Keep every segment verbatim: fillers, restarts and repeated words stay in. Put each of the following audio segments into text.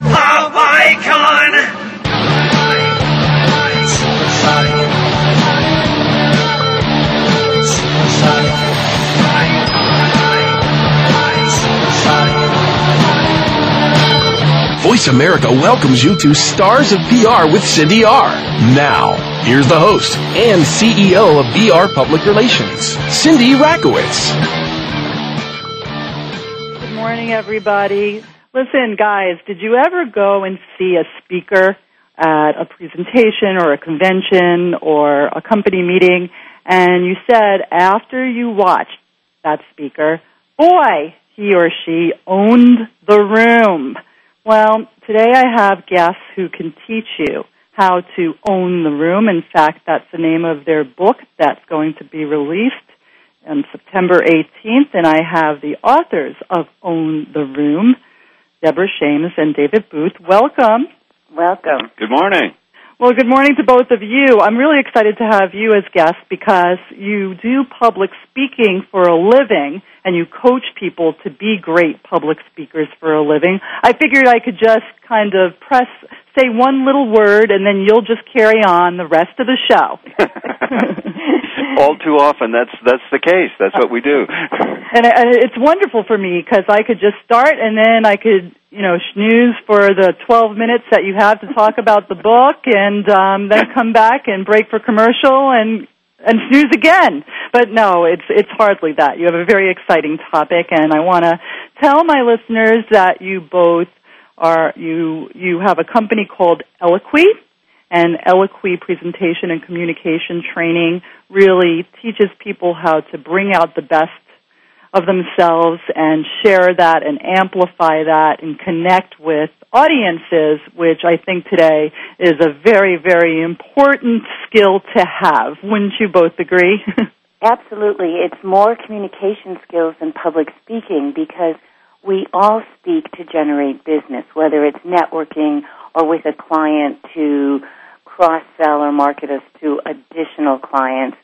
Pop icon! Voice America welcomes you to Stars of P R with Cindy R. Now, here's the host and C E O of V R Public Relations, Cindy Rakowitz. Good morning, everybody. Listen, guys, did you ever go and see a speaker at a presentation or a convention or a company meeting, and you said after you watched that speaker, boy, he or she owned the room? Well, today I have guests who can teach you how to own the room. In fact, that's the name of their book that's going to be released on September eighteenth, and I have the authors of Own the Room, Deborah Shames and David Booth. Welcome. Welcome. Good morning. Well, good morning to both of you. I'm really excited to have you as guests because you do public speaking for a living and you coach people to be great public speakers for a living. I figured I could just kind of press, say one little word, and then you'll just carry on the rest of the show. All too often, that's that's the case. That's what we do. And it's wonderful for me because I could just start and then I could, you know, snooze for the twelve minutes that you have to talk about the book, and um, then come back and break for commercial and and snooze again. But no, it's it's hardly that. You have a very exciting topic, and I want to tell my listeners that you both are you you have a company called Eloqui, and Eloqui Presentation and Communication Training really teaches people how to bring out the best of themselves and share that and amplify that and connect with audiences, which I think today is a very, very important skill to have. Wouldn't you both agree? Absolutely. It's more communication skills than public speaking because we all speak to generate business, whether it's networking or with a client to cross-sell or market us to additional clients.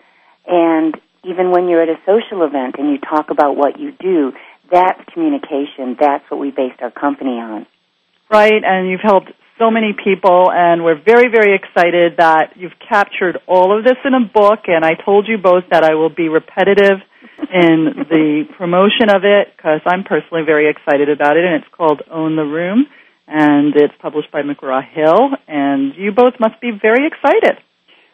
And even when you're at a social event and you talk about what you do, that's communication. That's what we based our company on. Right, and you've helped so many people, and we're very, very excited that you've captured all of this in a book, and I told you both that I will be repetitive in the promotion of it because I'm personally very excited about it, and it's called Own the Room, and it's published by McGraw-Hill, and you both must be very excited.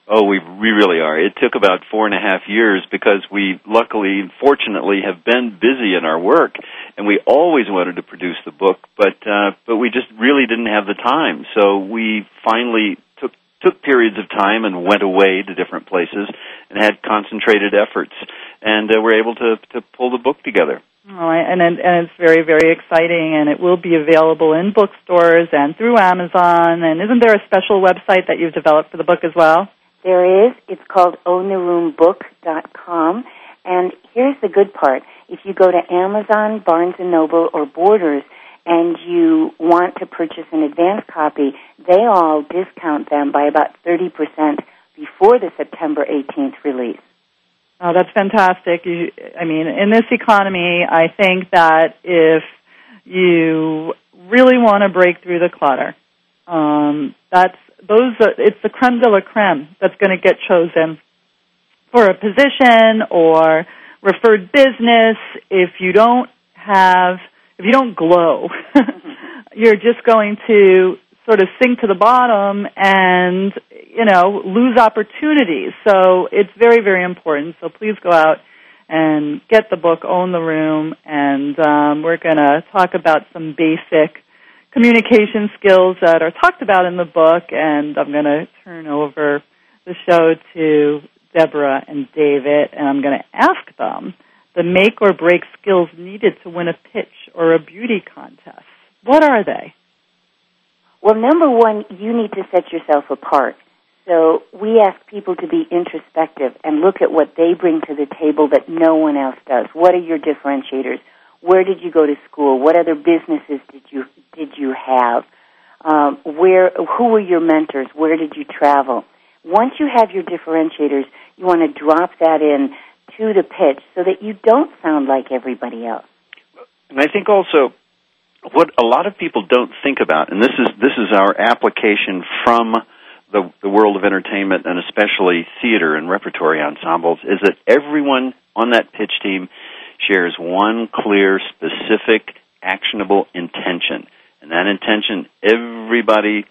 Oh, we we really are. It took about four and a half years because we luckily and fortunately have been busy in our work, and we always wanted to produce the book, but uh, but we just really didn't have the time. So we finally took took periods of time and went away to different places and had concentrated efforts, and uh, were able to to pull the book together. Oh, and, and it's very, very exciting, and it will be available in bookstores and through Amazon. And isn't there a special website that you've developed for the book as well? There is. It's called own the room book dot com. And here's the good part. If you go to Amazon, Barnes and Noble, or Borders, and you want to purchase an advance copy, they all discount them by about thirty percent before the September eighteenth release. Oh, that's fantastic. You, I mean, in this economy, I think that if you really want to break through the clutter, um, that's Those are, it's the creme de la creme that's going to get chosen for a position or referred business. If you don't have, if you don't glow, you're just going to sort of sink to the bottom and, you know, lose opportunities. So it's very, very important. So please go out and get the book, Own the Room, and um, we're going to talk about some basic communication skills that are talked about in the book, and I'm going to turn over the show to Deborah and David, and I'm going to ask them the make or break skills needed to win a pitch or a beauty contest? What are they? Well, number one, you need to set yourself apart. So we ask people to be introspective and look at what they bring to the table that no one else does. What are your differentiators? Where did you go to school? What other businesses did you did you have? Um, where? Who were your mentors? Where did you travel? Once you have your differentiators, you want to drop that in to the pitch so that you don't sound like everybody else. And I think also what a lot of people don't think about, and this is this is our application from the, the world of entertainment and especially theater and repertory ensembles, is that everyone on that pitch team shares one clear, specific, actionable intention. And that intention everybody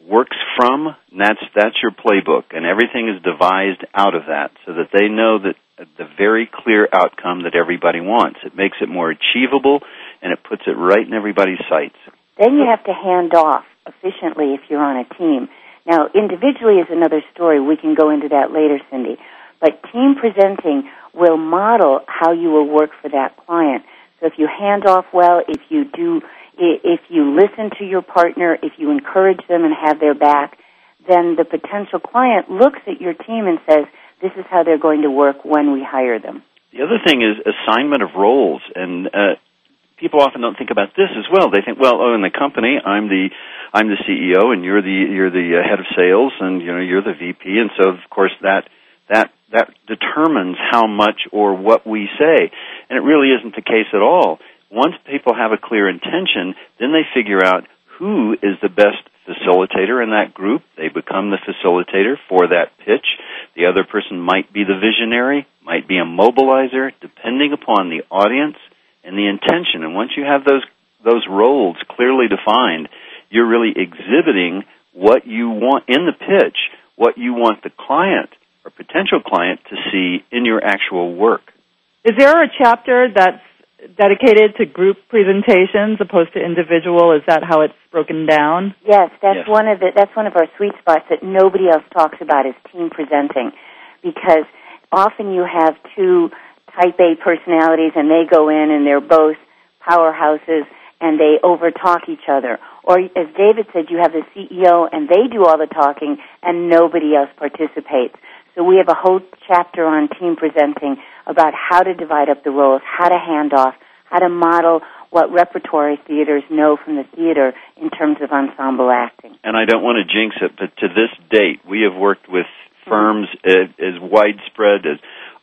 works from, and that's, that's your playbook. And everything is devised out of that so that they know that the very clear outcome that everybody wants. It makes it more achievable, and it puts it right in everybody's sights. Then you have to hand off efficiently if you're on a team. Now, individually is another story. We can go into that later, Cindy. But team presenting will model how you will work for that client. So if you hand off well, if you do, if you listen to your partner, if you encourage them and have their back, then the potential client looks at your team and says, this is how they're going to work when we hire them. The other thing is assignment of roles, and uh, people often don't think about this as well. They think, well, oh, in the company, I'm the I'm the C E O, and you're the you're the head of sales, and you know you're the V P, and so of course that. That that determines how much or what we say. And it really isn't the case at all. Once people have a clear intention, then they figure out who is the best facilitator in that group. They become the facilitator for that pitch. The other person might be the visionary, might be a mobilizer, depending upon the audience and the intention. And once you have those those roles clearly defined, you're really exhibiting what you want in the pitch, what you want the client or potential client to see in your actual work. Is there a chapter that's dedicated to group presentations opposed to individual? Is that how it's broken down? Yes, that's yes. one of the, that's one of our sweet spots that nobody else talks about is team presenting, because often you have two type A personalities and they go in and they're both powerhouses and they overtalk each other. Or as David said, you have the C E O and they do all the talking and nobody else participates. So we have a whole chapter on team presenting about how to divide up the roles, how to hand off, how to model what repertory theaters know from the theater in terms of ensemble acting. And I don't want to jinx it, but to this date, we have worked with firms mm-hmm. as, as widespread as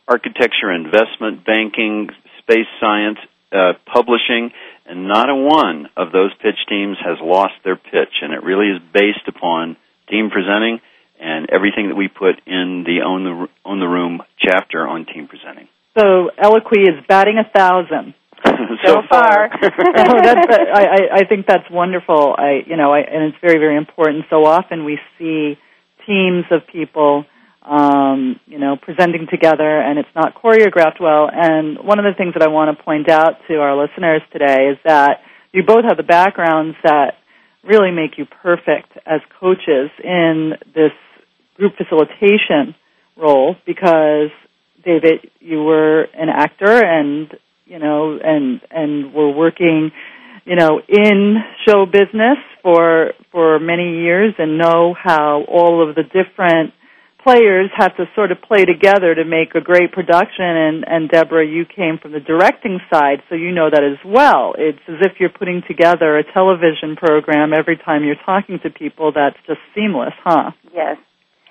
architecture, investment banking, space science, uh, publishing, and not a one of those pitch teams has lost their pitch. And it really is based upon team presenting and everything that we put in the Own the, Own the Room chapter on team presenting. So Eloqui is batting a thousand. so, so far. no, that's, I, I think that's wonderful. I, you know, I, and it's very, very important. So often we see teams of people, um, you know, presenting together, and it's not choreographed well. And one of the things that I want to point out to our listeners today is that you both have the backgrounds that really make you perfect as coaches in this group facilitation role, because David, you were an actor, and you know, and and were working, you know, in show business for for many years, and know how all of the different players have to sort of play together to make a great production. And, and Deborah, you came from the directing side, so you know that as well. It's as if you're putting together a television program every time you're talking to people. That's just seamless, huh? Yes.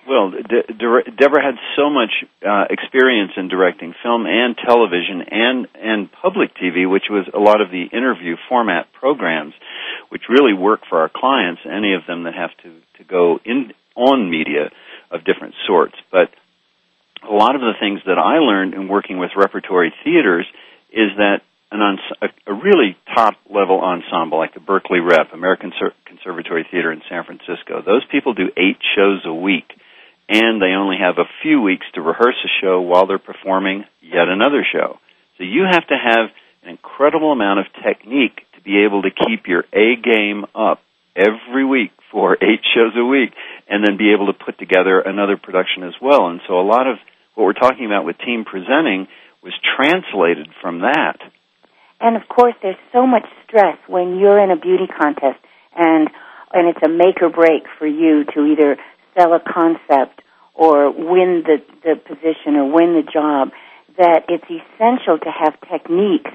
Well, De- De- Deborah had so much uh, experience in directing film and television and, and public T V, which was a lot of the interview format programs, which really work for our clients, any of them that have to, to go in on media of different sorts. But a lot of the things that I learned in working with repertory theaters is that an ens- a really top-level ensemble like the Berkeley Rep, American Ser- Conservatory Theater in San Francisco, those people do eight shows a week, and they only have a few weeks to rehearse a show while they're performing yet another show. So you have to have an incredible amount of technique to be able to keep your A game up every week for eight shows a week, and then be able to put together another production as well. And so a lot of what we're talking about with team presenting was translated from that. And, of course, there's so much stress when you're in a beauty contest, and and it's a make or break for you to either sell a concept or win the, the position or win the job, that it's essential to have techniques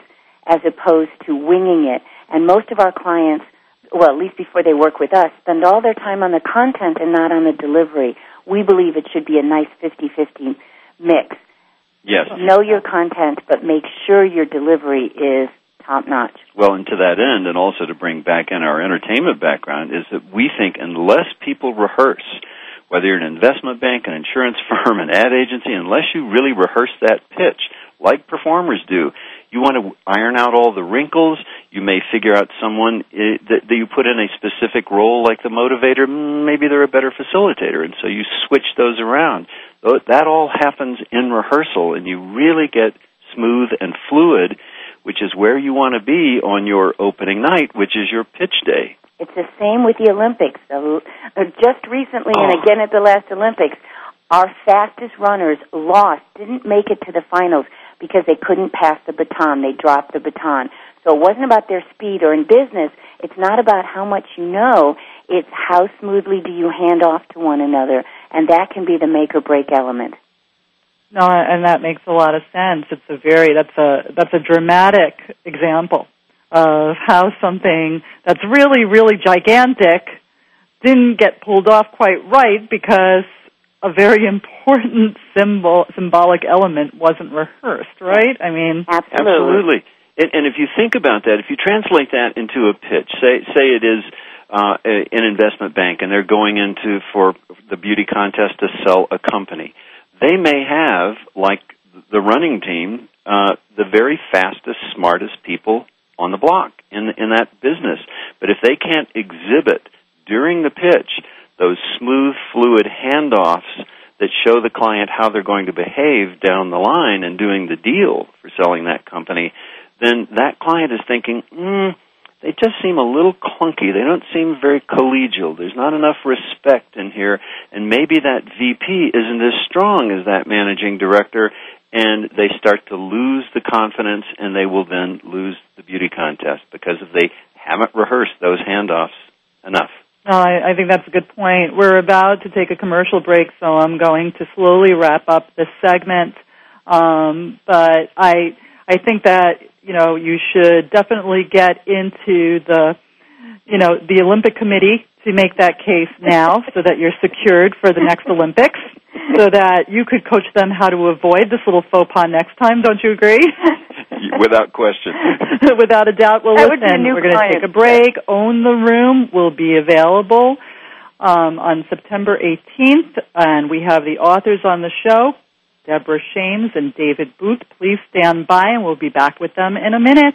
as opposed to winging it. And most of our clients, well, at least before they work with us, spend all their time on the content and not on the delivery. We believe it should be a nice fifty-fifty mix. Yes. Know your content, but make sure your delivery is top-notch. Well, and to that end, and also to bring back in our entertainment background, is that we think unless people rehearse, whether you're an investment bank, an insurance firm, an ad agency, unless you really rehearse that pitch, like performers do, you want to iron out all the wrinkles. You may figure out someone that you put in a specific role, like the motivator. Maybe they're a better facilitator, and so you switch those around. That all happens in rehearsal, and you really get smooth and fluid, which is where you want to be on your opening night, which is your pitch day. It's the same with the Olympics. Just recently, oh. and again at the last Olympics, our fastest runners lost, didn't make it to the finals because they couldn't pass the baton. They dropped the baton. So it wasn't about their speed or in business. It's not about how much you know. It's how smoothly do you hand off to one another, and that can be the make or break element. No, and that makes a lot of sense. It's a very that's a that's a dramatic example of how something that's really, really gigantic didn't get pulled off quite right because a very important symbol, symbolic element wasn't rehearsed, right? I mean, absolutely. absolutely. And, and if you think about that, if you translate that into a pitch, say say it is uh, a, an investment bank, and they're going into for the beauty contest to sell a company, they may have, like the running team, uh, the very fastest, smartest people on the block in in that business. But if they can't exhibit during the pitch those smooth, fluid handoffs that show the client how they're going to behave down the line and doing the deal for selling that company, then that client is thinking, mm, they just seem a little clunky. They don't seem very collegial. There's not enough respect in here, and maybe that V P isn't as strong as that managing director, and they start to lose the confidence, and they will then lose the beauty contest because if they haven't rehearsed those handoffs enough. Uh, I, I think that's a good point. We're about to take a commercial break, so I'm going to slowly wrap up this segment. Um, but I I think that, you know, you should definitely get into the, you know, the Olympic Committee to make that case now so that you're secured for the next Olympics, so that you could coach them how to avoid this little faux pas next time. Don't you agree? Without question. Without a doubt. Well, that listen, we're going to take a break. Own the Room will be available um, on September eighteenth, and we have the authors on the show, Deborah Shames and David Booth. Please stand by, and we'll be back with them in a minute.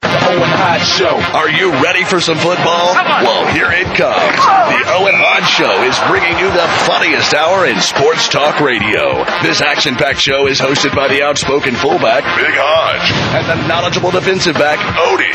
Owen Hodge Show. Are you ready for some football? Well, here it comes. The Owen Hodge Show is bringing you the funniest hour in sports talk radio. This action-packed show is hosted by the outspoken fullback, Big Hodge, and the knowledgeable defensive back, Odie.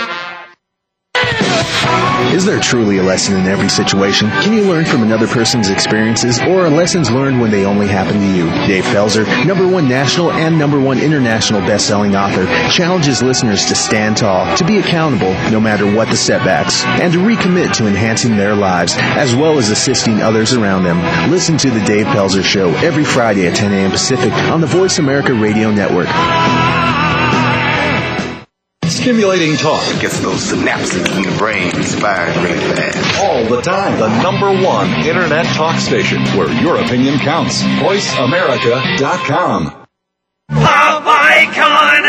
Is there truly a lesson in every situation? Can you learn from another person's experiences, or are lessons learned when they only happen to you? Dave Pelzer, number one national and number one international best-selling author, challenges listeners to stand tall, to be accountable no matter what the setbacks, and to recommit to enhancing their lives, as well as assisting others around them. Listen to The Dave Pelzer Show every Friday at ten a.m. Pacific on the Voice America Radio Network. Stimulating talk. It gets those synapses in the brain firing really fast. All the time. The number one internet talk station where your opinion counts. voice america dot com. Pop icon!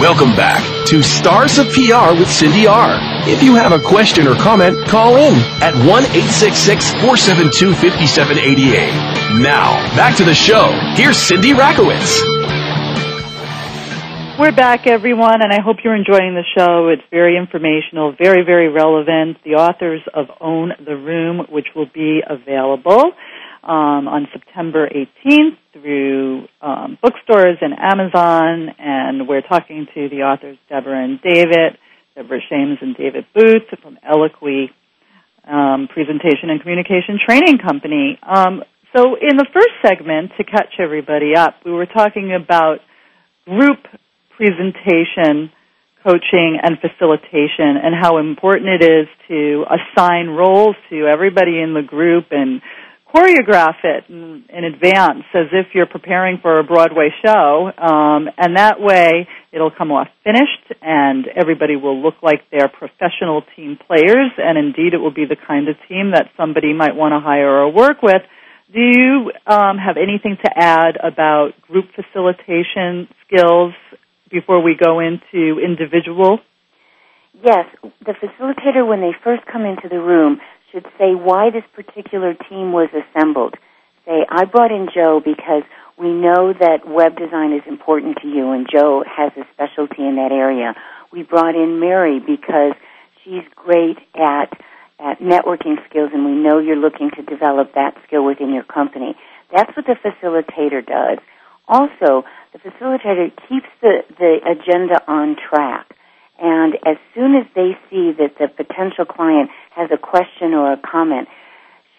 Welcome back to Stars of P R with Cindy R. If you have a question or comment, call in at one eight six six, four seven two, five seven eight eight. Now, back to the show. Here's Cindy Rakowitz. We're back, everyone, and I hope you're enjoying the show. It's very informational, very, very relevant. The authors of Own the Room, which will be available um, on September eighteenth through um, bookstores and Amazon, and we're talking to the authors Deborah and David, Deborah Shames and David Booth from Eloqui um, Presentation and Communication Training Company. Um So in the first segment, to catch everybody up, we were talking about group presentation, coaching, and facilitation, and how important it is to assign roles to everybody in the group and choreograph it in, in advance as if you're preparing for a Broadway show. Um, and that way, it'll come off finished, and everybody will look like they're professional team players, and indeed it will be the kind of team that somebody might want to hire or work with. Do you um, have anything to add about group facilitation skills before we go into individual? Yes. The facilitator, when they first come into the room, should say why this particular team was assembled. Say, I brought in Joe because we know that web design is important to you, and Joe has a specialty in that area. We brought in Mary because she's great at... at networking skills, and we know you're looking to develop that skill within your company. That's what the facilitator does. Also, the facilitator keeps the, the agenda on track, and as soon as they see that the potential client has a question or a comment,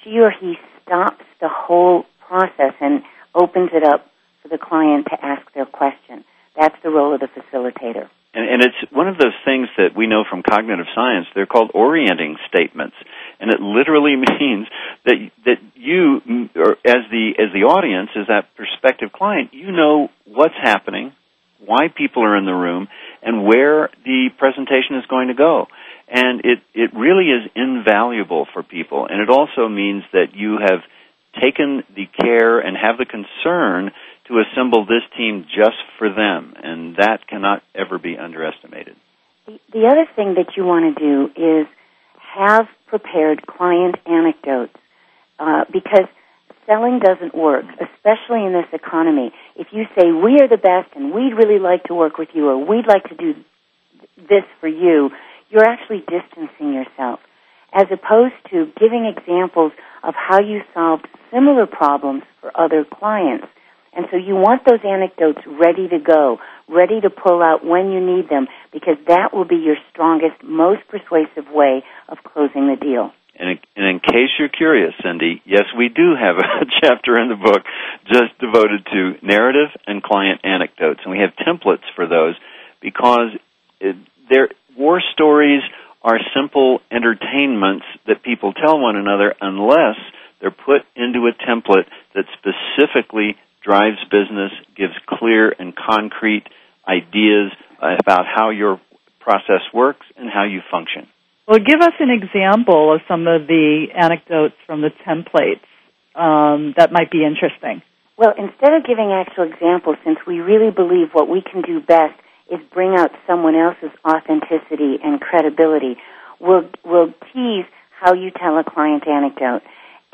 she or he stops the whole process and opens it up for the client to ask their question. That's the role of the facilitator. And, and it's one of those things that we know from cognitive science. They're called orienting statements, and it literally means that that you, or as the as the audience, as that prospective client, you know what's happening, why people are in the room, and where the presentation is going to go. And it it really is invaluable for people, and it also means that you have taken the care and have the concern to assemble this team just for them, and that cannot ever be underestimated. The, the other thing that you want to do is have prepared client anecdotes, uh, because selling doesn't work, especially in this economy. If you say, we are the best and we'd really like to work with you, or we'd like to do this for you, you're actually distancing yourself, as opposed to giving examples of how you solved similar problems for other clients. And so you want those anecdotes ready to go, ready to pull out when you need them, because that will be your strongest, most persuasive way of closing the deal. And in case you're curious, Cindy, yes, we do have a chapter in the book just devoted to narrative and client anecdotes, and we have templates for those because they're war stories are simple entertainments that people tell one another unless they're put into a template that specifically drives business, gives clear and concrete ideas about how your process works and how you function. Well, give us an example of some of the anecdotes from the templates um, that might be interesting. Well, instead of giving actual examples, since we really believe what we can do best is bring out someone else's authenticity and credibility. We'll, we'll tease how you tell a client anecdote.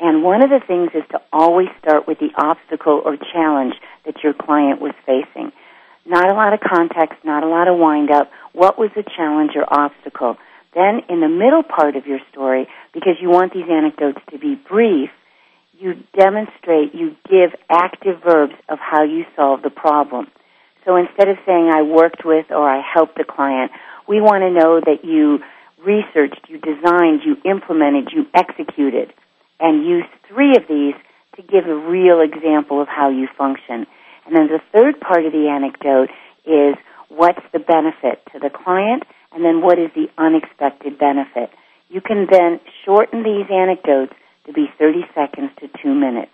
And one of the things is to always start with the obstacle or challenge that your client was facing. Not a lot of context, not a lot of wind-up. What was the challenge or obstacle? Then in the middle part of your story, because you want these anecdotes to be brief, you demonstrate, you give active verbs of how you solve the problem. So instead of saying, I worked with or I helped the client, we want to know that you researched, you designed, you implemented, you executed, and use three of these to give a real example of how you function. And then the third part of the anecdote is what's the benefit to the client, and then what is the unexpected benefit. You can then shorten these anecdotes to be thirty seconds to two minutes.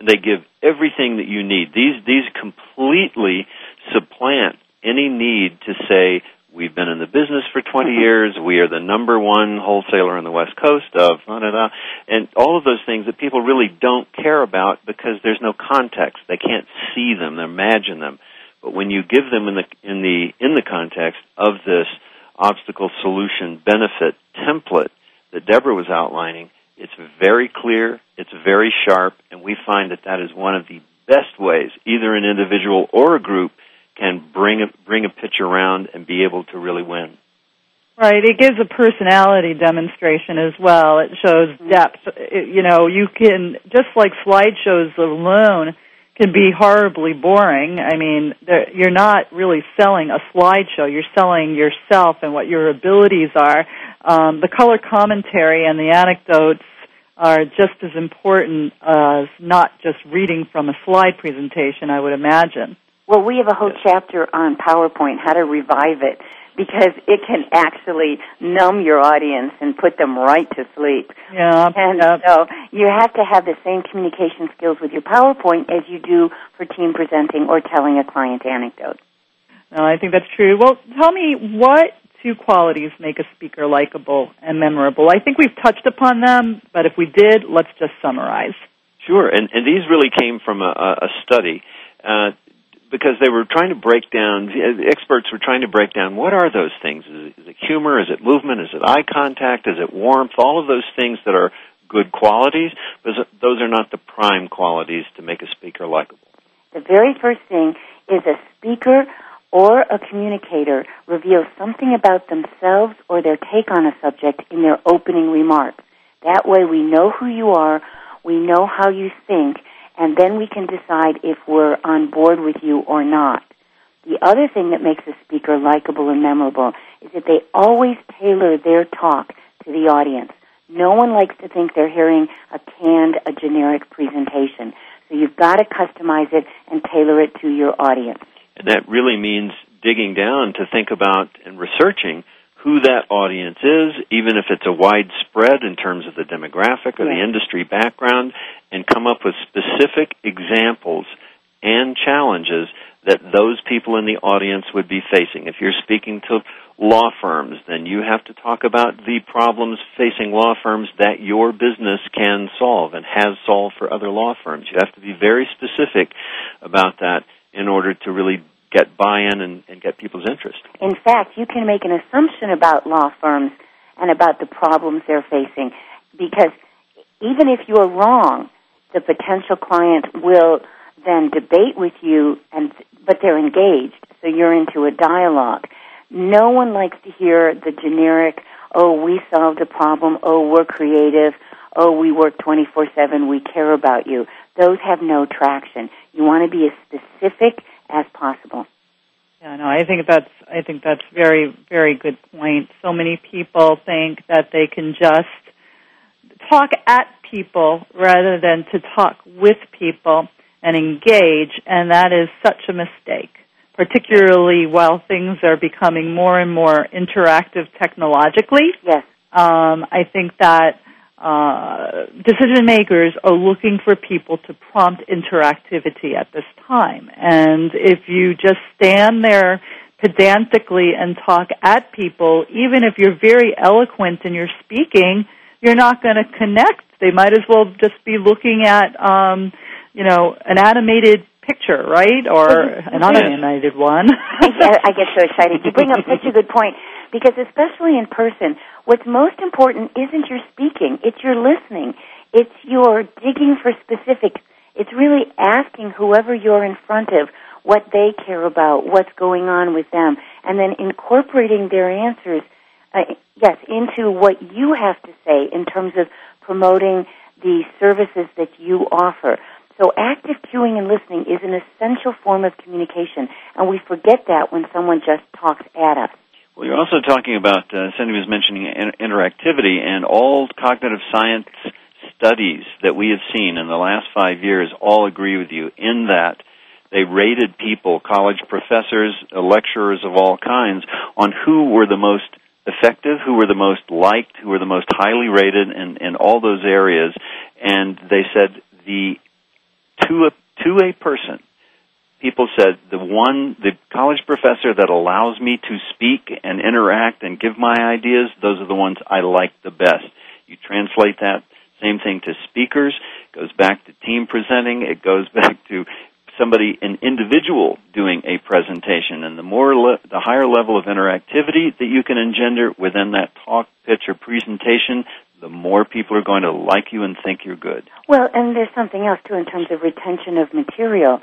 They give everything that you need. These these completely supplant any need to say, we've been in the business for twenty years, we are the number one wholesaler on the West Coast of, da, da, da, and all of those things that people really don't care about because there's no context. They can't see them, imagine them. But when you give them in the in the in the context of this obstacle solution benefit template that Deborah was outlining, it's very clear, it's very sharp, and we find that that is one of the best ways either an individual or a group can bring a, bring a pitch around and be able to really win. Right. It gives a personality demonstration as well. It shows depth. It, you know, you can, just like slideshows alone can be horribly boring. I mean, you're not really selling a slideshow. You're selling yourself and what your abilities are. Um, the color commentary and the anecdotes are just as important as not just reading from a slide presentation, I would imagine. Well, we have a whole chapter on PowerPoint, how to revive it, because it can actually numb your audience and put them right to sleep. Yeah. And yep. So you have to have the same communication skills with your PowerPoint as you do for team presenting or telling a client anecdote. No, I think that's true. Well, tell me, what two qualities make a speaker likable and memorable? I think we've touched upon them, but if we did, let's just summarize. Sure, and, and these really came from a, a study. Uh, Because they were trying to break down, the experts were trying to break down what are those things? Is it, is it humor? Is it movement? Is it eye contact? Is it warmth? All of those things that are good qualities, but those are not the prime qualities to make a speaker likable. The very first thing is a speaker or a communicator reveals something about themselves or their take on a subject in their opening remarks. That way we know who you are, we know how you think, and then we can decide if we're on board with you or not. The other thing that makes a speaker likable and memorable is that they always tailor their talk to the audience. No one likes to think they're hearing a canned, a generic presentation. So you've got to customize it and tailor it to your audience. And that really means digging down to think about and researching who that audience is, even if it's a widespread in terms of the demographic or the industry background, and come up with specific examples and challenges that those people in the audience would be facing. If you're speaking to law firms, then you have to talk about the problems facing law firms that your business can solve and has solved for other law firms. You have to be very specific about that in order to really get buy-in and, and get people's interest. In fact, you can make an assumption about law firms and about the problems they're facing, because even if you are wrong, the potential client will then debate with you, and but they're engaged, so you're into a dialogue. No one likes to hear the generic, oh, we solved a problem, oh, we're creative, oh, we work twenty-four seven, we care about you. Those have no traction. You want to be as specific as possible. Yeah, no, I think that's I think that's very, very good point. So many people think that they can just talk at people rather than to talk with people and engage, and that is such a mistake, particularly while things are becoming more and more interactive technologically. Yes. Um, I think that Uh, decision makers are looking for people to prompt interactivity at this time. And if you just stand there pedantically and talk at people, even if you're very eloquent in your speaking, you're not going to connect. They might as well just be looking at, um, you know, an animated picture, right? Or mm-hmm. an unanimated one. I get so excited. You bring up such a good point, because especially in person, what's most important isn't your speaking. It's your listening. It's your digging for specifics. It's really asking whoever you're in front of what they care about, what's going on with them, and then incorporating their answers, uh, yes, into what you have to say in terms of promoting the services that you offer. So active cueing and listening is an essential form of communication, and we forget that when someone just talks at us. Well, you're also talking about, uh, Cindy was mentioning inter- interactivity, and all cognitive science studies that we have seen in the last five years all agree with you in that they rated people, college professors, lecturers of all kinds, on who were the most effective, who were the most liked, who were the most highly rated in, in all those areas. And they said the to a, to a person, people said the one, the college professor that allows me to speak and interact and give my ideas, those are the ones I like the best. You translate that same thing to speakers, it goes back to team presenting, it goes back to somebody, an individual doing a presentation, and the more, le- the higher level of interactivity that you can engender within that talk, pitch, or presentation, the more people are going to like you and think you're good. Well, and there's something else, too, in terms of retention of material.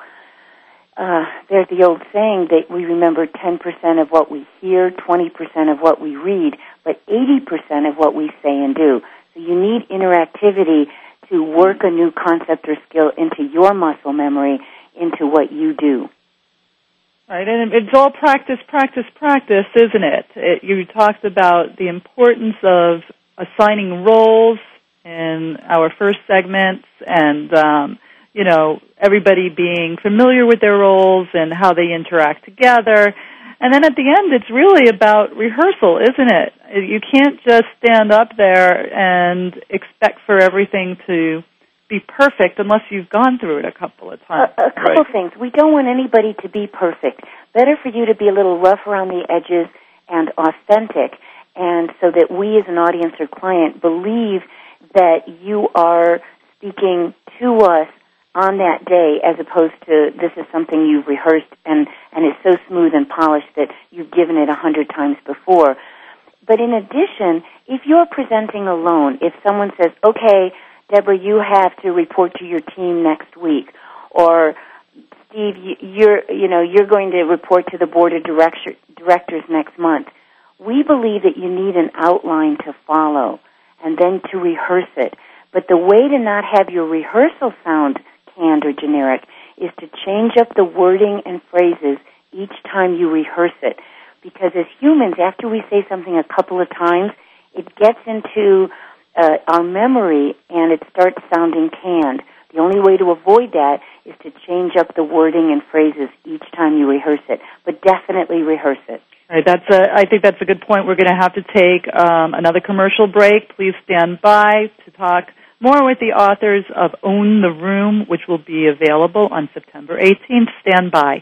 Uh, there's the old saying that we remember ten percent of what we hear, twenty percent of what we read, but eighty percent of what we say and do. So you need interactivity to work a new concept or skill into your muscle memory, into what you do. Right, and it's all practice, practice, practice, isn't it? it you talked about the importance of assigning roles in our first segments and, um, you know, everybody being familiar with their roles and how they interact together. And then at the end, it's really about rehearsal, isn't it? You can't just stand up there and expect for everything to be perfect unless you've gone through it a couple of times. A, a couple right. things. We don't want anybody to be perfect. Better for you to be a little rough around the edges and authentic, and so that we as an audience or client believe that you are speaking to us on that day, as opposed to this is something you've rehearsed and, and is so smooth and polished that you've given it a hundred times before. But in addition, if you're presenting alone, if someone says, okay, Deborah, you have to report to your team next week, or Steve, you're you know you're going to report to the board of director, directors next month. We believe that you need an outline to follow, and then to rehearse it. But the way to not have your rehearsal sound canned or generic is to change up the wording and phrases each time you rehearse it, because as humans, after we say something a couple of times, it gets into Uh, our memory, and it starts sounding canned. The only way to avoid that is to change up the wording and phrases each time you rehearse it, but definitely rehearse it. All right, that's a, I think that's a good point. We're going to have to take um, another commercial break. Please stand by to talk more with the authors of Own the Room, which will be available on September eighteenth. Stand by.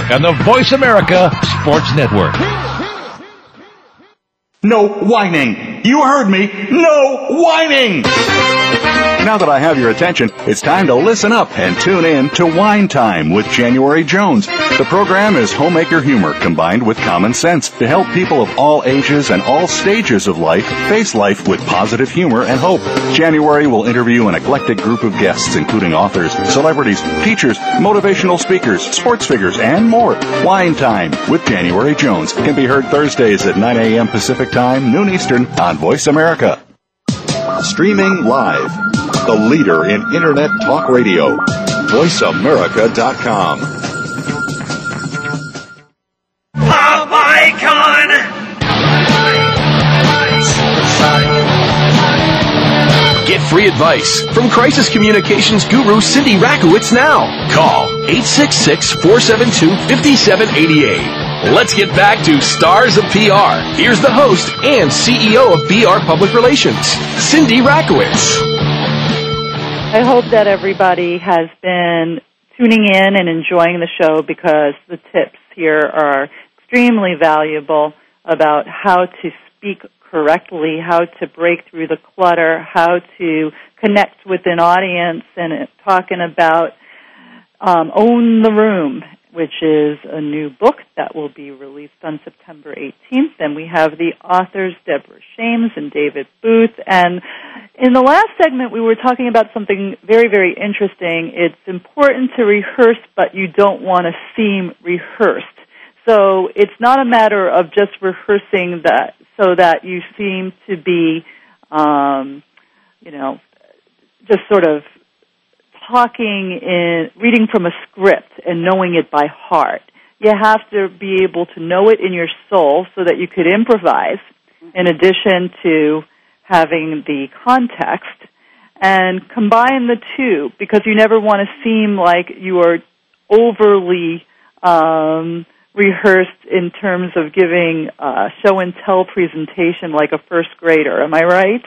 on the Voice America Sports Network. No whining. You heard me. No whining. Now that I have your attention, it's time to listen up and tune in to Wine Time with January Jones. The program is homemaker humor combined with common sense to help people of all ages and all stages of life face life with positive humor and hope. January will interview an eclectic group of guests, including authors, celebrities, teachers, motivational speakers, sports figures, and more. Wine Time with January Jones can be heard Thursdays at nine a.m. Pacific Time, noon Eastern, on Voice America. Streaming live, the leader in Internet talk radio, voice america dot com. Pop Icon! Get free advice from crisis communications guru Cindy Rakowitz now. Call eight six six, four seven two, five seven eight eight. Let's get back to Stars of P R. Here's the host and C E O of V R Public Relations, Cindy Rakowitz. I hope that everybody has been tuning in and enjoying the show, because the tips here are extremely valuable about how to speak correctly, how to break through the clutter, how to connect with an audience, and talking about um, Own the Room, which is a new book that will be released on September eighteenth. And we have the authors Deborah Shames and David Booth. And in the last segment, we were talking about something very, very interesting. It's important to rehearse, but you don't want to seem rehearsed. So it's not a matter of just rehearsing that so that you seem to be, um, you know, just sort of talking in, reading from a script and knowing it by heart. You have to be able to know it in your soul so that you could improvise, in addition to having the context, and combine the two, because you never want to seem like you are overly um, rehearsed in terms of giving a show-and-tell presentation like a first grader. Am I right?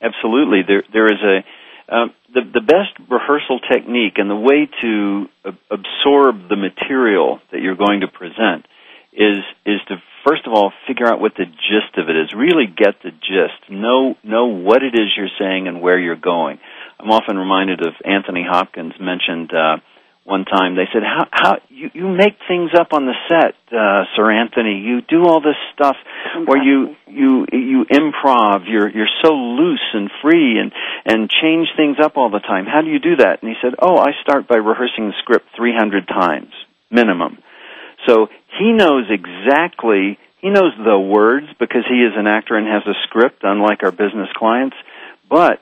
Absolutely. There, there is a... Um, the, the best rehearsal technique and the way to ab- absorb the material that you're going to present is is to, first of all, figure out what the gist of it is. Really get the gist. Know, know what it is you're saying and where you're going. I'm often reminded of Anthony Hopkins mentioned uh, one time. They said, how, how you, you make things up on the set, uh, Sir Anthony. You do all this stuff where you, you, you improv. You're, you're so loose and free and and change things up all the time. How do you do that? And he said, oh, I start by rehearsing the script three hundred times, minimum. So he knows exactly, he knows the words because he is an actor and has a script, unlike our business clients, but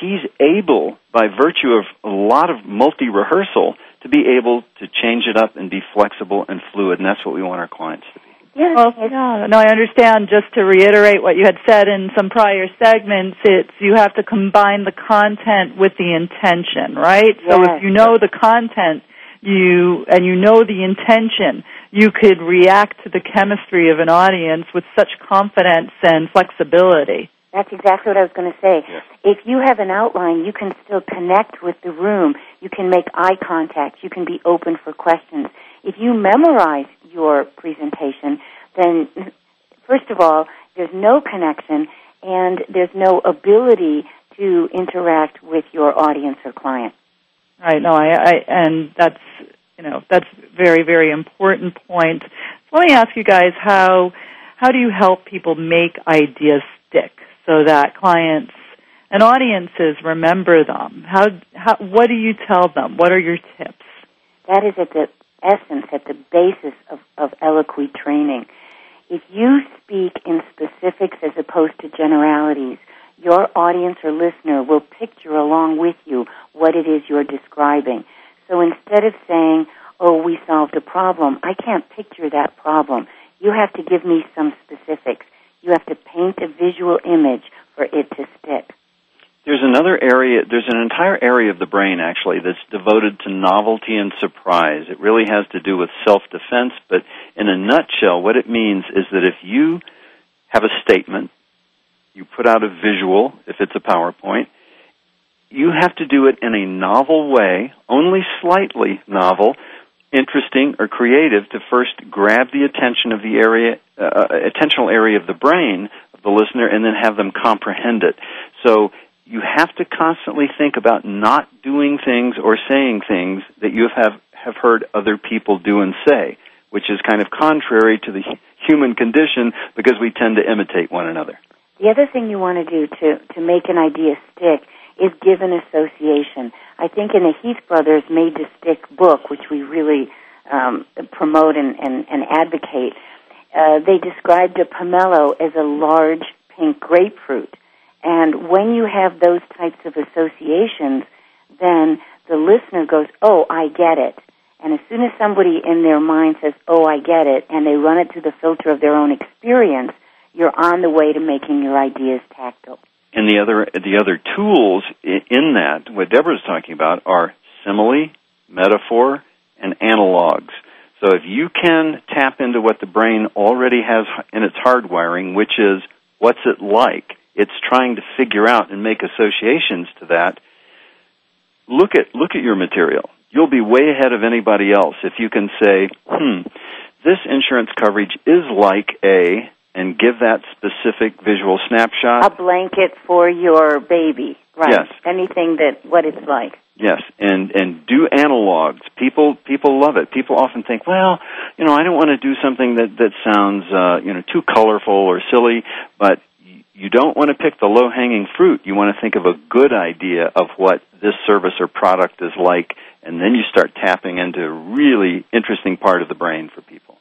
he's able, by virtue of a lot of multi-rehearsal, to be able to change it up and be flexible and fluid, and that's what we want our clients to be. Yes. Well, yeah. No, I understand. Just to reiterate what you had said in some prior segments, it's you have to combine the content with the intention, right? Yes. So if you know the content, you and you know the intention, you could react to the chemistry of an audience with such confidence and flexibility. That's exactly what I was going to say. Yes. If you have an outline, you can still connect with the room. You can make eye contact. You can be open for questions. If you memorize your presentation, then, first of all, there's no connection and there's no ability to interact with your audience or client. Right. No, I, I and that's, you know, that's very, very important point. So let me ask you guys, how how do you help people make ideas stick so that clients and audiences remember them? How, how what do you tell them? What are your tips? That is at the essence, at the basis of, of Eloqui training. If you speak in specifics as opposed to generalities, your audience or listener will picture along with you what it is you're describing. So instead of saying, oh, we solved a problem. I can't picture that problem. You have to give me some specifics. You have to paint a visual image for it to stick. There's another area, there's an entire area of the brain, actually, that's devoted to novelty and surprise. It really has to do with self-defense, but in a nutshell, what it means is that if you have a statement, you put out a visual, if it's a PowerPoint, you have to do it in a novel way, only slightly novel, interesting or creative, to first grab the attention of the area, uh, attentional area of the brain of the listener, and then have them comprehend it. So you have to constantly think about not doing things or saying things that you have, have heard other people do and say, which is kind of contrary to the human condition because we tend to imitate one another. The other thing you want to do to, to make an idea stick is give an association. I think in the Heath Brothers Made to Stick book, which we really um, promote and, and, and advocate, uh, they described a pomelo as a large pink grapefruit. And when you have those types of associations, then the listener goes, oh, I get it. And as soon as somebody in their mind says, oh, I get it, and they run it through the filter of their own experience, you're on the way to making your ideas tactile. And the other the other tools in that, what Deborah's talking about, are simile, metaphor, and analogs. So if you can tap into what the brain already has in its hardwiring, which is, what's it like? It's trying to figure out and make associations to that. Look at look at your material. You'll be way ahead of anybody else if you can say, hmm, this insurance coverage is like a, and give that specific visual snapshot. A blanket for your baby, right? Yes. Anything that, what it's like. Yes, and and do analogs. People people love it. People often think, well, you know, I don't want to do something that that sounds, uh, you know, too colorful or silly, but you don't want to pick the low-hanging fruit. You want to think of a good idea of what this service or product is like, and then you start tapping into a really interesting part of the brain for people.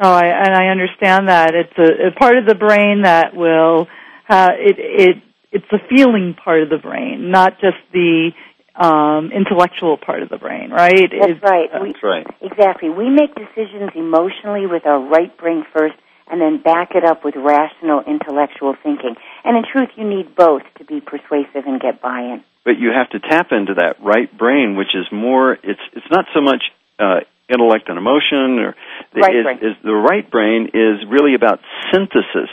Oh, I, and I understand that. It's a, a part of the brain that will, uh, it, it, it's the feeling part of the brain, not just the um, intellectual part of the brain, right? That's it's, right. Uh, we, that's right. Exactly. We make decisions emotionally with our right brain first, and then back it up with rational intellectual thinking. And in truth, you need both to be persuasive and get buy-in. But you have to tap into that right brain, which is more, it's it's not so much uh, intellect and emotion. Or the, right is, brain. Is the right brain is really about synthesis.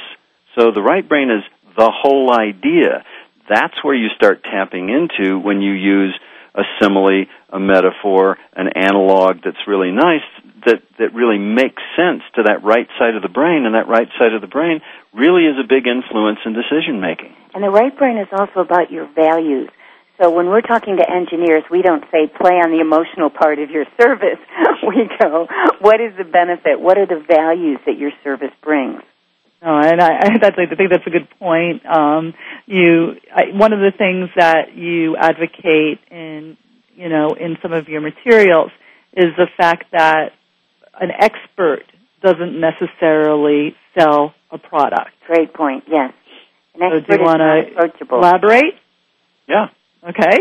So the right brain is the whole idea. That's where you start tapping into when you use a simile, a metaphor, an analog that's really nice, that, that really makes sense to that right side of the brain, and that right side of the brain really is a big influence in decision-making. And the right brain is also about your values. So when we're talking to engineers, we don't say, play on the emotional part of your service. We go, what is the benefit? What are the values that your service brings? No, oh, and I, I, that's, I think that's a good point. Um, you, I, one of the things that you advocate in, you know, in some of your materials is the fact that an expert doesn't necessarily sell a product. Great point. Yes, an expert so do you want to approachable. Elaborate? Yeah. Okay.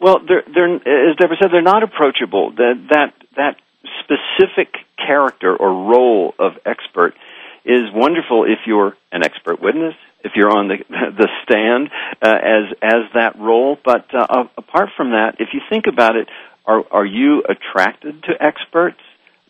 Well, they're, they're, as Deborah said, they're not approachable. That that that specific character or role of expert is wonderful if you're an expert witness, if you're on the the stand uh, as as that role. But uh, apart from that, if you think about it, are are you attracted to experts?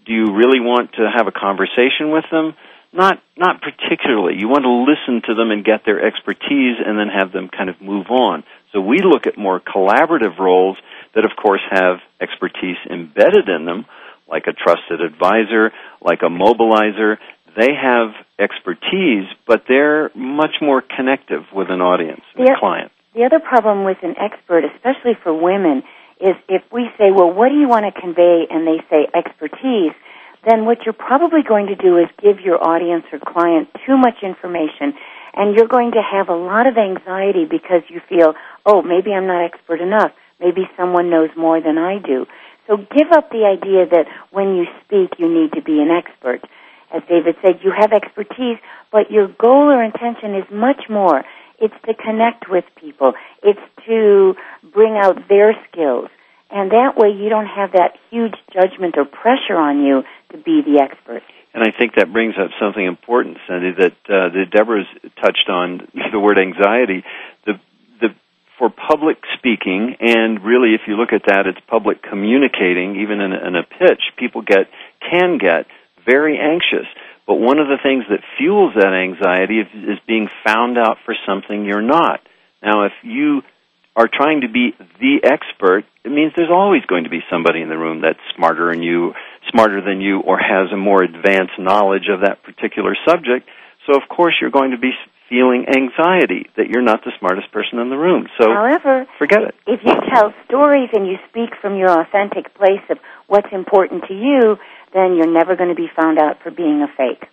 Do you really want to have a conversation with them? Not not particularly. You want to listen to them and get their expertise, and then have them kind of move on. So we look at more collaborative roles that, of course, have expertise embedded in them, like a trusted advisor, like a mobilizer. They have expertise, but they're much more connective with an audience, and the, a client. The other problem with an expert, especially for women, is if we say, well, what do you want to convey, and they say expertise, then what you're probably going to do is give your audience or client too much information, and you're going to have a lot of anxiety because you feel, oh, maybe I'm not expert enough. Maybe someone knows more than I do. So give up the idea that when you speak, you need to be an expert. As David said, you have expertise, but your goal or intention is much more. It's to connect with people. It's to bring out their skills. And that way you don't have that huge judgment or pressure on you to be the expert. And I think that brings up something important, Cindy, that, uh, that Deborah's touched on, the word anxiety. The, the, for public speaking, and really if you look at that, it's public communicating, even in, in a pitch, people get can get very anxious. But one of the things that fuels that anxiety is, is being found out for something you're not. Now, if you are trying to be the expert, it means there's always going to be somebody in the room that's smarter than you, smarter than you, or has a more advanced knowledge of that particular subject. So, of course, you're going to be feeling anxiety that you're not the smartest person in the room. So, however, forget it. If you tell stories and you speak from your authentic place of what's important to you, then you're never going to be found out for being a fake.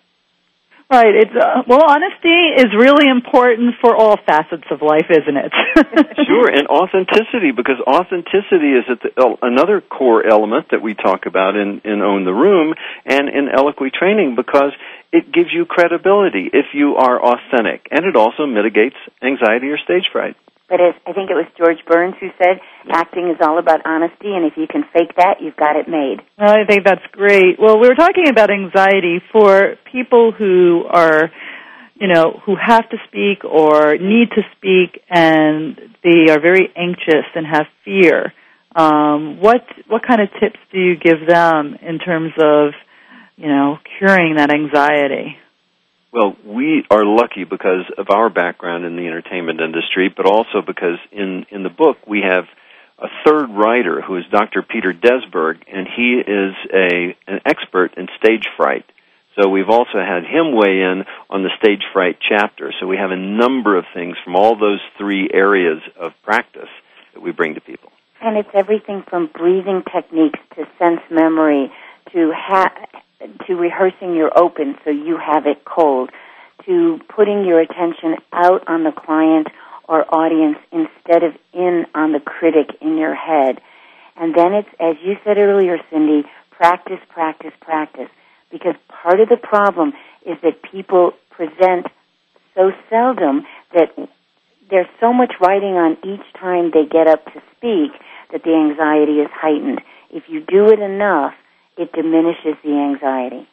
Right. It's, uh, well, honesty is really important for all facets of life, isn't it? Sure, and authenticity, because authenticity is at the, uh, another core element that we talk about in, in Own the Room and in Eloqui training, because it gives you credibility if you are authentic, and it also mitigates anxiety or stage fright. But as, I think it was George Burns who said, acting is all about honesty, and if you can fake that, you've got it made. Well, I think that's great. Well, we were talking about anxiety for people who are, you know, who have to speak or need to speak, and they are very anxious and have fear. Um, what what kind of tips do you give them in terms of, you know, curing that anxiety? Well, we are lucky because of our background in the entertainment industry, but also because in, in the book we have a third writer who is Doctor Peter Desberg, and he is a an expert in stage fright. So we've also had him weigh in on the stage fright chapter. So we have a number of things from all those three areas of practice that we bring to people. And it's everything from breathing techniques to sense memory to ha- to rehearsing your open so you have it cold, to putting your attention out on the client or audience instead of in on the critic in your head. And then it's, as you said earlier, Cindy, practice, practice, practice, because part of the problem is that people present so seldom that there's so much writing on each time they get up to speak that the anxiety is heightened. If you do it enough, it diminishes the anxiety.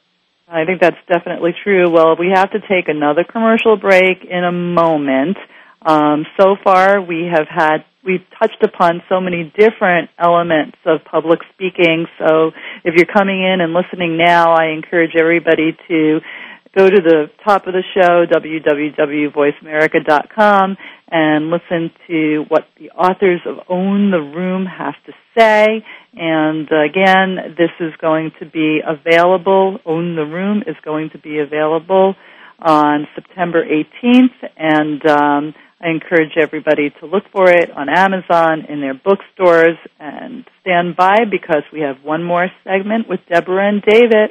I think that's definitely true. Well, we have to take another commercial break in a moment. Um, so far, we have had, we've touched upon so many different elements of public speaking. So if you're coming in and listening now, I encourage everybody to go to the top of the show, w w w dot voice america dot com, and listen to what the authors of Own the Room have to say. And again, this is going to be available. Own the Room is going to be available on September eighteenth, and um, I encourage everybody to look for it on Amazon, in their bookstores, and stand by because we have one more segment with Deborah and David.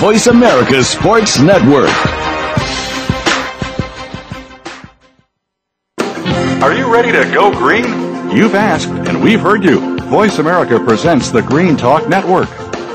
Voice America Sports Network. Are you ready to go green? You've asked, and we've heard you. Voice America presents the Green Talk Network.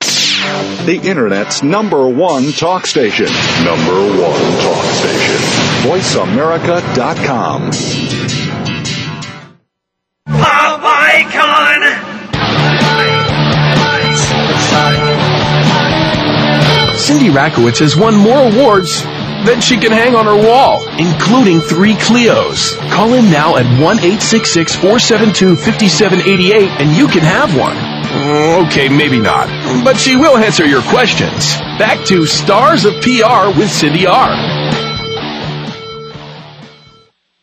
The Internet's number one talk station. Number one talk station. voice america dot com. Pop icon! Cindy Rakowitz has won more awards than she can hang on her wall, including three Clios. Call in now at one eight six six, four seven two, five seven eight eight and you can have one. Okay, maybe not. But she will answer your questions. Back to Stars of P R with Cindy R.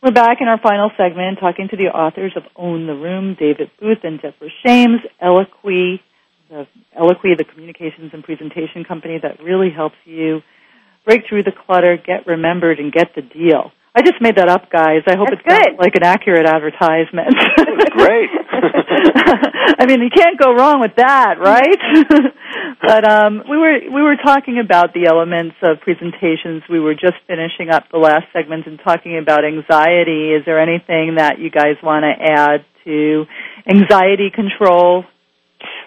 We're back in our final segment talking to the authors of Own the Room, David Booth and Deborah Shames, Eloqui, the, Eloqui, the communications and presentation company that really helps you break through the clutter, get remembered, and get the deal. I just made that up, guys. I hope That's it's not like an accurate advertisement. That's great. I mean, you can't go wrong with that, right? But um, we were we were talking about the elements of presentations. We were just finishing up the last segment and talking about anxiety. Is there anything that you guys want to add to anxiety control?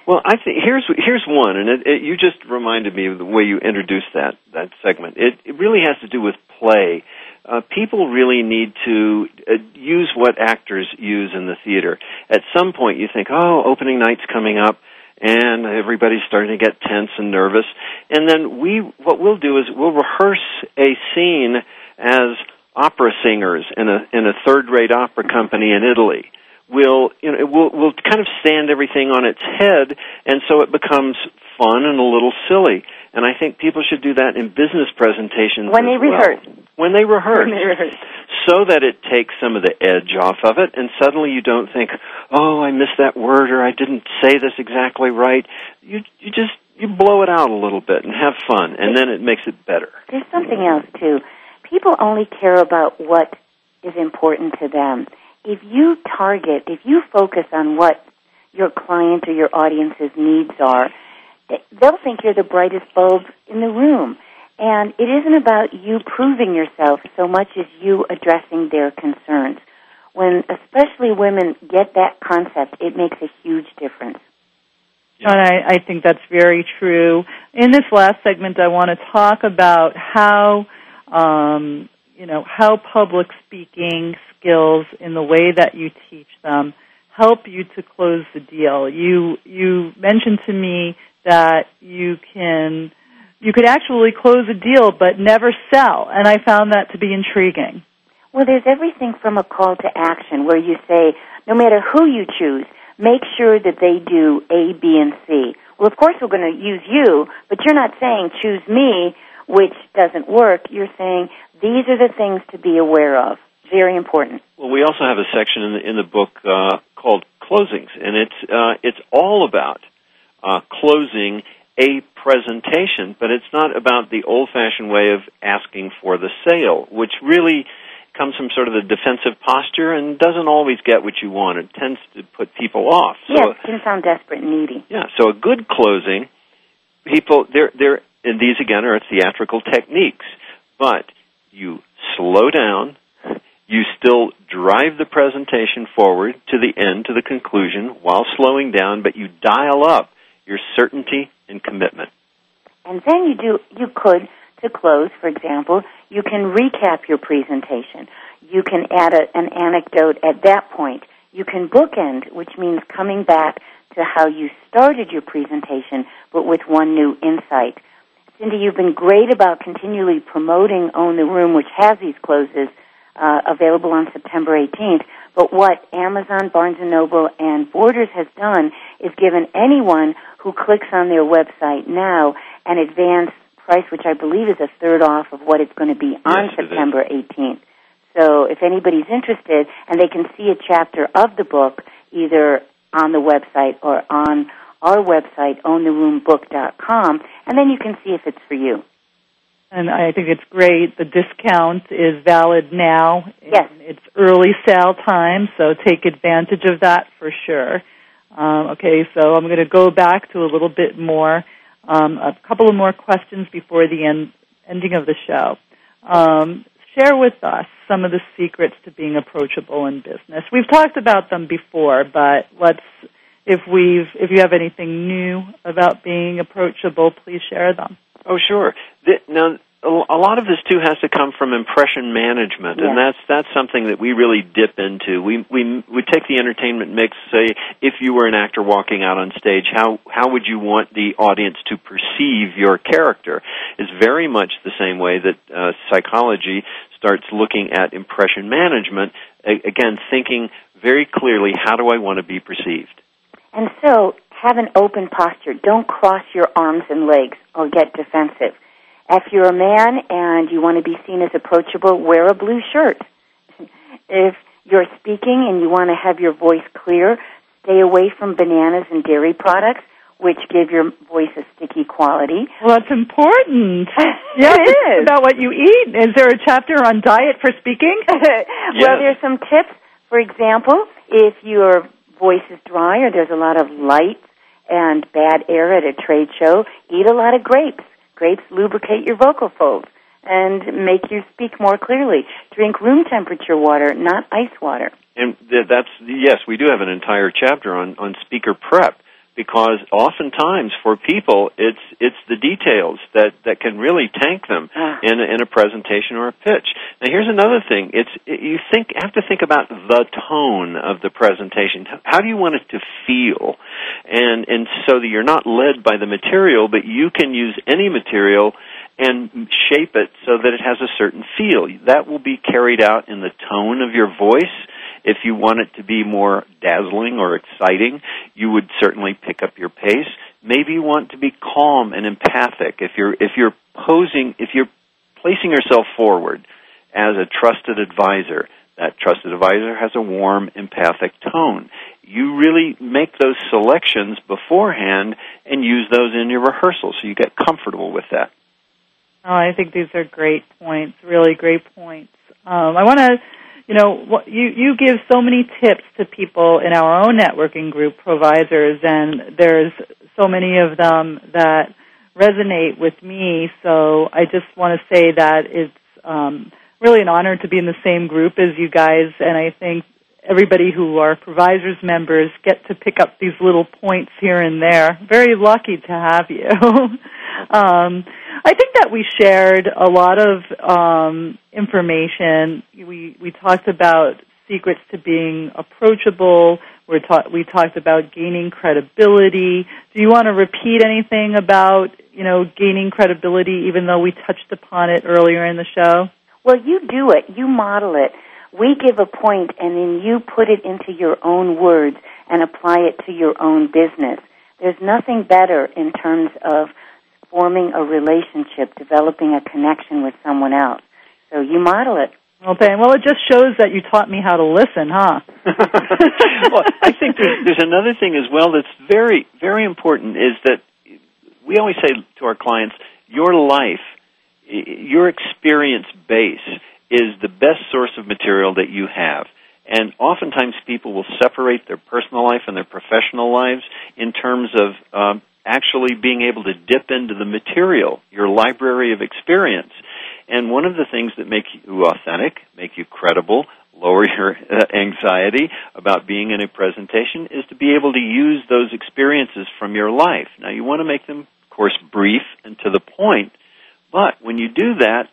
Well, I think here's here's one, and it, it, you just reminded me of the way you introduced that that segment. It, it really has to do with play. Uh, people really need to uh, use what actors use in the theater. At some point, you think, "Oh, opening night's coming up," and everybody's starting to get tense and nervous. And then we, what we'll do is we'll rehearse a scene as opera singers in a in a third-rate opera company in Italy. We'll, you know, we'll we'll kind of stand everything on its head, and so it becomes fun and a little silly. And I think people should do that in business presentations when they rehearse. When they rehearse. When they rehearse. So that it takes some of the edge off of it, and suddenly you don't think, oh, I missed that word, or I didn't say this exactly right. You you just you blow it out a little bit and have fun, and then it makes it better. There's something else, too. People only care about what is important to them. If you target, if you focus on what your client or your audience's needs are, they'll think you're the brightest bulb in the room. And it isn't about you proving yourself so much as you addressing their concerns. When especially women get that concept, it makes a huge difference. Yeah. And I, I think that's very true. In this last segment, I want to talk about how, um, you know, how public speaking skills in the way that you teach them help you to close the deal. You you mentioned to me that you can you could actually close a deal but never sell, and I found that to be intriguing. Well, there's everything from a call to action where you say, no matter who you choose, make sure that they do A, B, and C. Well, of course we're going to use you, but you're not saying choose me, which doesn't work. You're saying these are the things to be aware of. Very important. Well, we also have a section in the, in the book uh, called Closings, and it's uh, it's all about Uh, closing a presentation, but it's not about the old-fashioned way of asking for the sale, which really comes from sort of the defensive posture and doesn't always get what you want. It tends to put people off. So, yes, it can sound desperate and needy. Yeah, so a good closing, people, they're, they're, and these, again, are theatrical techniques, but you slow down, you still drive the presentation forward to the end, to the conclusion, while slowing down, but you dial up your certainty and commitment. And then you do. You could to close, for example, you can recap your presentation. You can add a, an anecdote at that point. You can bookend, which means coming back to how you started your presentation, but with one new insight. Cindy, you've been great about continually promoting Own the Room, which has these closes uh, available on September eighteenth. But what Amazon, Barnes and Noble, and Borders has done is given anyone who clicks on their website now an advanced price, which I believe is a third off of what it's going to be on yes, September eighteenth. So if anybody's interested, and they can see a chapter of the book either on the website or on our website, own the room book dot com, and then you can see if it's for you. And I think it's great. The discount is valid now. Yes. It's early sale time, so take advantage of that for sure. Um, okay, so I'm going to go back to a little bit more, um, a couple of more questions before the end, ending of the show. Um, share with us some of the secrets to being approachable in business. We've talked about them before, but let's... If we've, if you have anything new about being approachable, please share them. Oh, sure. The, now, a lot of this too has to come from impression management, yeah. and that's that's something that we really dip into. We we we take the entertainment mix. Say, if you were an actor walking out on stage, how how would you want the audience to perceive your character? Is very much the same way that uh, psychology starts looking at impression management. A- again, thinking very clearly, how do I want to be perceived? And so have an open posture. Don't cross your arms and legs or get defensive. If you're a man and you want to be seen as approachable, wear a blue shirt. If you're speaking and you want to have your voice clear, stay away from bananas and dairy products, which give your voice a sticky quality. Well, that's important. Yeah, it is. About what you eat. Is there a chapter on diet for speaking? Yes. Well, there's some tips. For example, if you're... voice is dry or there's a lot of light and bad air at a trade show, eat a lot of grapes. Grapes lubricate your vocal folds and make you speak more clearly. Drink room temperature water, not ice water. And that's, yes, we do have an entire chapter on, on speaker prep, because oftentimes for people it's it's the details that, that can really tank them ah. in, in a presentation or a pitch. Now here's another thing. It's you think have to think about the tone of the presentation. How do you want it to feel? And and so that you're not led by the material, but you can use any material and shape it so that it has a certain feel. That will be carried out in the tone of your voice. If you want it to be more dazzling or exciting, you would certainly pick up your pace. Maybe you want to be calm and empathic. If you're if you're posing, if you're placing yourself forward as a trusted advisor, that trusted advisor has a warm, empathic tone. You really make those selections beforehand and use those in your rehearsal so you get comfortable with that. Oh, I think these are great points, really great points. Um, I want to, you know, you, you give so many tips to people in our own networking group, Provisors, and there's so many of them that resonate with me. So I just want to say that it's um, really an honor to be in the same group as you guys, and I think everybody who are Provisors members get to pick up these little points here and there. Very lucky to have you. um, I think that we shared a lot of um, information. We we talked about secrets to being approachable. We ta- we talked about gaining credibility. Do you want to repeat anything about, you know, gaining credibility, even though we touched upon it earlier in the show? Well, you do it. You model it. We give a point, and then you put it into your own words and apply it to your own business. There's nothing better in terms of forming a relationship, developing a connection with someone else. So you model it. Okay, well, it just shows that you taught me how to listen, huh? Well, I think there's, there's another thing as well that's very, very important, is that we always say to our clients, your life, your experience base is the best source of material that you have. And oftentimes people will separate their personal life and their professional lives in terms of um, actually being able to dip into the material, your library of experience. And one of the things that make you authentic, make you credible, lower your uh, anxiety about being in a presentation is to be able to use those experiences from your life. Now, you want to make them, of course, brief and to the point, But when you do that,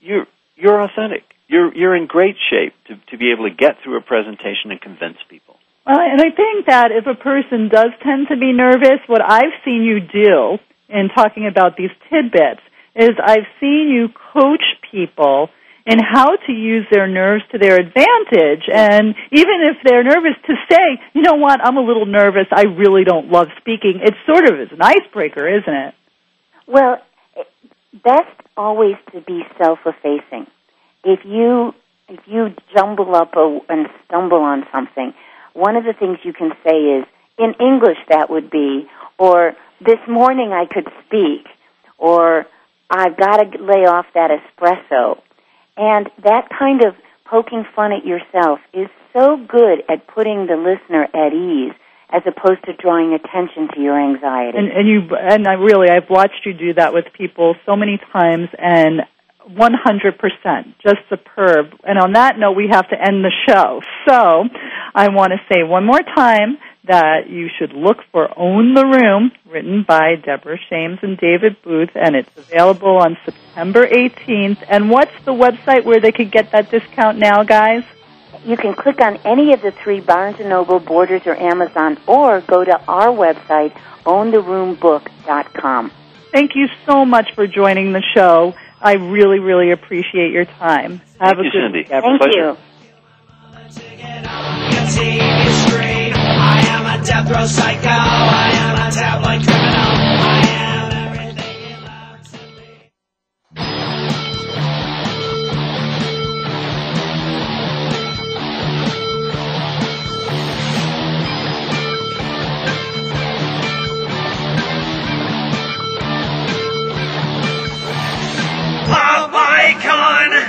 you're you're authentic. You're you're in great shape to to be able to get through a presentation and convince people. Well, and I think that if a person does tend to be nervous, what I've seen you do in talking about these tidbits is I've seen you coach people in how to use their nerves to their advantage. And even if they're nervous, to say, you know what, I'm a little nervous, I really don't love speaking. It sort of is an icebreaker, isn't it? Well, best always to be self-effacing. If you if you jumble up a, and stumble on something, one of the things you can say is, in English that would be, or this morning I could speak, or I've got to lay off that espresso. And that kind of poking fun at yourself is so good at putting the listener at ease, as opposed to drawing attention to your anxiety. And, and you, and I really, I've watched you do that with people so many times, and one hundred percent, just superb. And on that note, we have to end the show. So I want to say one more time that you should look for Own the Room, written by Deborah Shames and David Booth, and it's available on September eighteenth. And what's the website where they could get that discount now, guys? You can click on any of the three, Barnes and Noble, Borders, or Amazon, or go to our website, own the room book dot com. Thank you so much for joining the show. I really, really appreciate your time. Have Thank a you, good Cindy. Have Thank a pleasure. You. I am a death row psycho. I am a tabloid criminal. I am everything you love to be.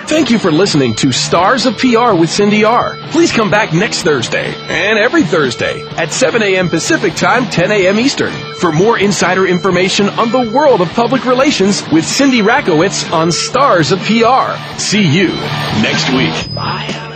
Thank you for listening to Stars of P R with Cindy R. Please come back next Thursday and every Thursday at seven a.m. Pacific Time, ten a.m. Eastern for more insider information on the world of public relations with Cindy Rakowitz on Stars of P R. See you next week. Bye.